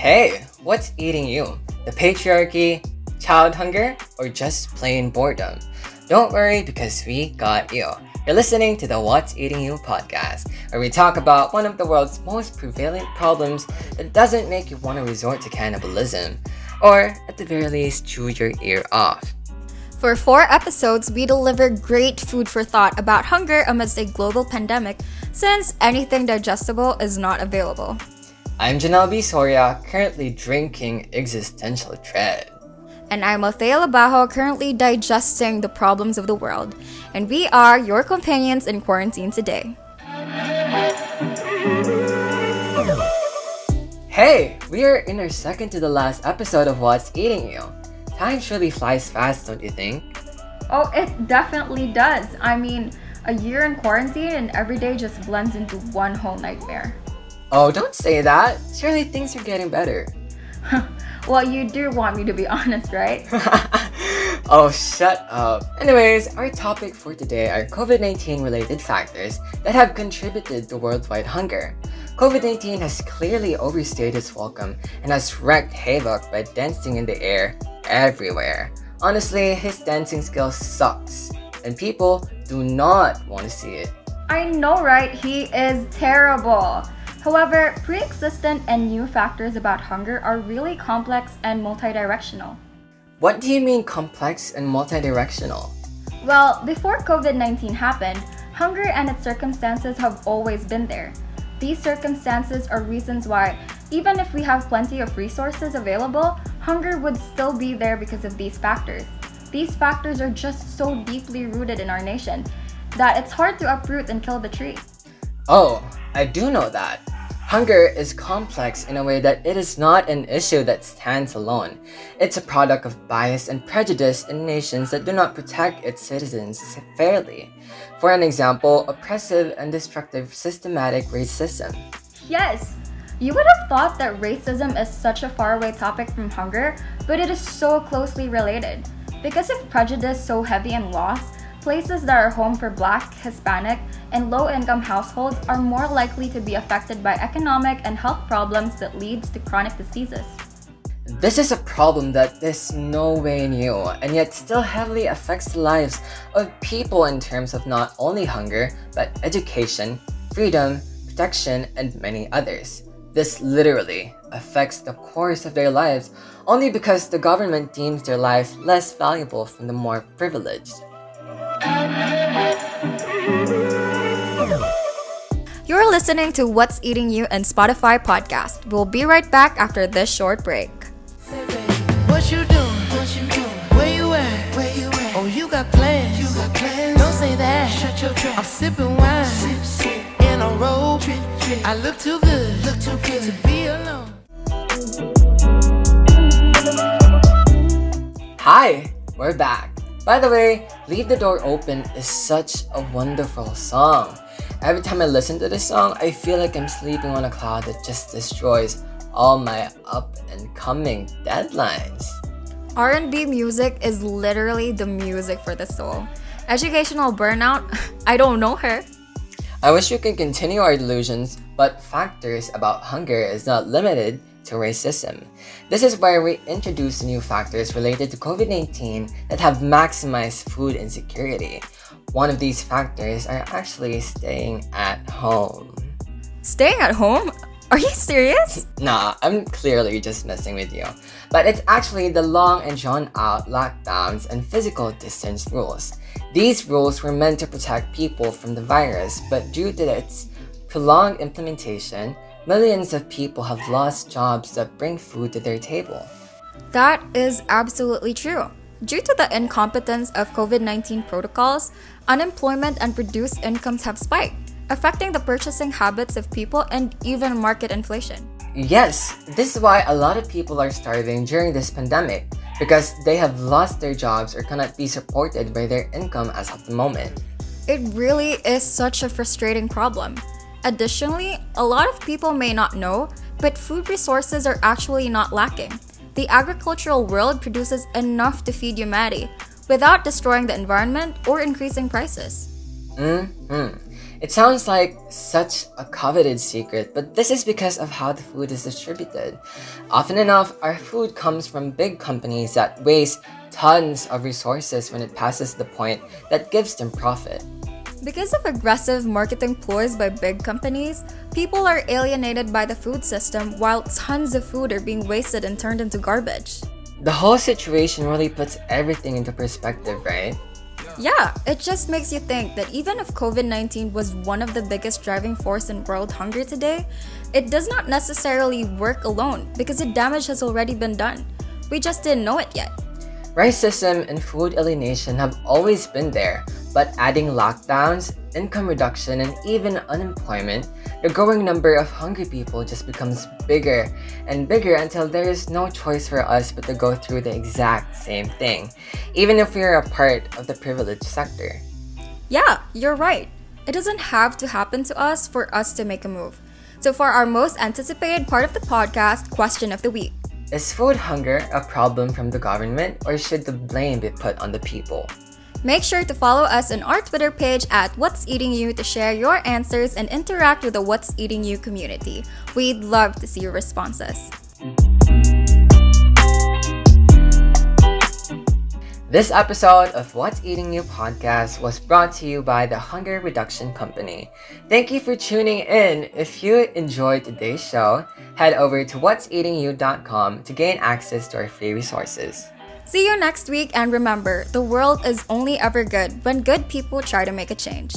Hey, what's eating you? The patriarchy, child hunger, or just plain boredom? Don't worry because we got you. You're listening to the What's Eating You podcast, where we talk about one of the world's most prevalent problems that doesn't make you want to resort to cannibalism, or at the very least, chew your ear off. For 4 episodes, we deliver great food for thought about hunger amidst a global pandemic, since anything digestible is not available. I'm Janelle B. Soria, currently drinking existential dread. And I'm Althea Labajo, currently digesting the problems of the world. And we are your companions in quarantine today. Hey, we are in our second to the last episode of What's Eating You. Time surely flies fast, don't you think? Oh, it definitely does. I mean, a year in quarantine and every day just blends into one whole nightmare. Oh, don't say that. Surely things are getting better. Well, you do want me to be honest, right? Oh, shut up. Anyways, our topic for today are COVID-19 related factors that have contributed to worldwide hunger. COVID-19 has clearly overstayed its welcome and has wreaked havoc by dancing in the air everywhere. Honestly, his dancing skill sucks, and people do not want to see it. I know, right? He is terrible. However, pre-existent and new factors about hunger are really complex and multidirectional. What do you mean complex and multidirectional? Well, before COVID-19 happened, hunger and its circumstances have always been there. These circumstances are reasons why, even if we have plenty of resources available, hunger would still be there because of these factors. These factors are just so deeply rooted in our nation that it's hard to uproot and kill the tree. Oh, I do know that. Hunger is complex in a way that it is not an issue that stands alone. It's a product of bias and prejudice in nations that do not protect its citizens fairly. For an example, oppressive and destructive systematic racism. Yes, you would have thought that racism is such a faraway topic from hunger, but it is so closely related. Because of prejudice so heavy and lost, places that are home for Black, Hispanic, and low-income households are more likely to be affected by economic and health problems that leads to chronic diseases. This is a problem that is no way new, and yet still heavily affects the lives of people in terms of not only hunger, but education, freedom, protection, and many others. This literally affects the course of their lives only because the government deems their life less valuable from the more privileged. You're listening to What's Eating You and Spotify podcast. We'll be right back after this short break. Say, baby, what you doing? What you doing? Where you at? Where you at? Oh, you got plans. You got plans. Don't say that. Shut your trap. I'm sipping wine. Sip, sip. In a robe. Trip, trip. I look too good. Look too good to be alone. Hi, we're back. By the way, Leave the Door Open is such a wonderful song. Every time I listen to this song, I feel like I'm sleeping on a cloud that just destroys all my up-and-coming deadlines. R&B music is literally the music for the soul. Educational burnout? I don't know her. I wish we could continue our delusions, but factors about hunger is not limited to racism. This is where we introduce new factors related to COVID-19 that have maximized food insecurity. One of these factors are actually staying at home. Staying at home? Are you serious? Nah, I'm clearly just messing with you. But it's actually the long and drawn-out lockdowns and physical distance rules. These rules were meant to protect people from the virus, but due to its prolonged implementation, millions of people have lost jobs that bring food to their table. That is absolutely true. Due to the incompetence of COVID-19 protocols, unemployment and reduced incomes have spiked, affecting the purchasing habits of people and even market inflation. Yes, this is why a lot of people are starving during this pandemic, because they have lost their jobs or cannot be supported by their income as of the moment. It really is such a frustrating problem. Additionally, a lot of people may not know, but food resources are actually not lacking. The agricultural world produces enough to feed humanity without destroying the environment or increasing prices. It sounds like such a coveted secret, but this is because of how the food is distributed. Often enough, our food comes from big companies that waste tons of resources when it passes the point that gives them profit. Because of aggressive marketing ploys by big companies, people are alienated by the food system while tons of food are being wasted and turned into garbage. The whole situation really puts everything into perspective, right? Yeah, it just makes you think that even if COVID-19 was one of the biggest driving force in world hunger today, it does not necessarily work alone because the damage has already been done. We just didn't know it yet. Racism and food alienation have always been there, but adding lockdowns, income reduction, and even unemployment, the growing number of hungry people just becomes bigger and bigger until there is no choice for us but to go through the exact same thing, even if we are a part of the privileged sector. Yeah, you're right. It doesn't have to happen to us for us to make a move. So for our most anticipated part of the podcast, question of the week. Is food hunger a problem from the government, or should the blame be put on the people? Make sure to follow us on our Twitter page at What's Eating You to share your answers and interact with the What's Eating You community. We'd love to see your responses. This episode of What's Eating You podcast was brought to you by the Hunger Reduction Company. Thank you for tuning in. If you enjoyed today's show, head over to whatseatingyou.com to gain access to our free resources. See you next week, and remember, the world is only ever good when good people try to make a change.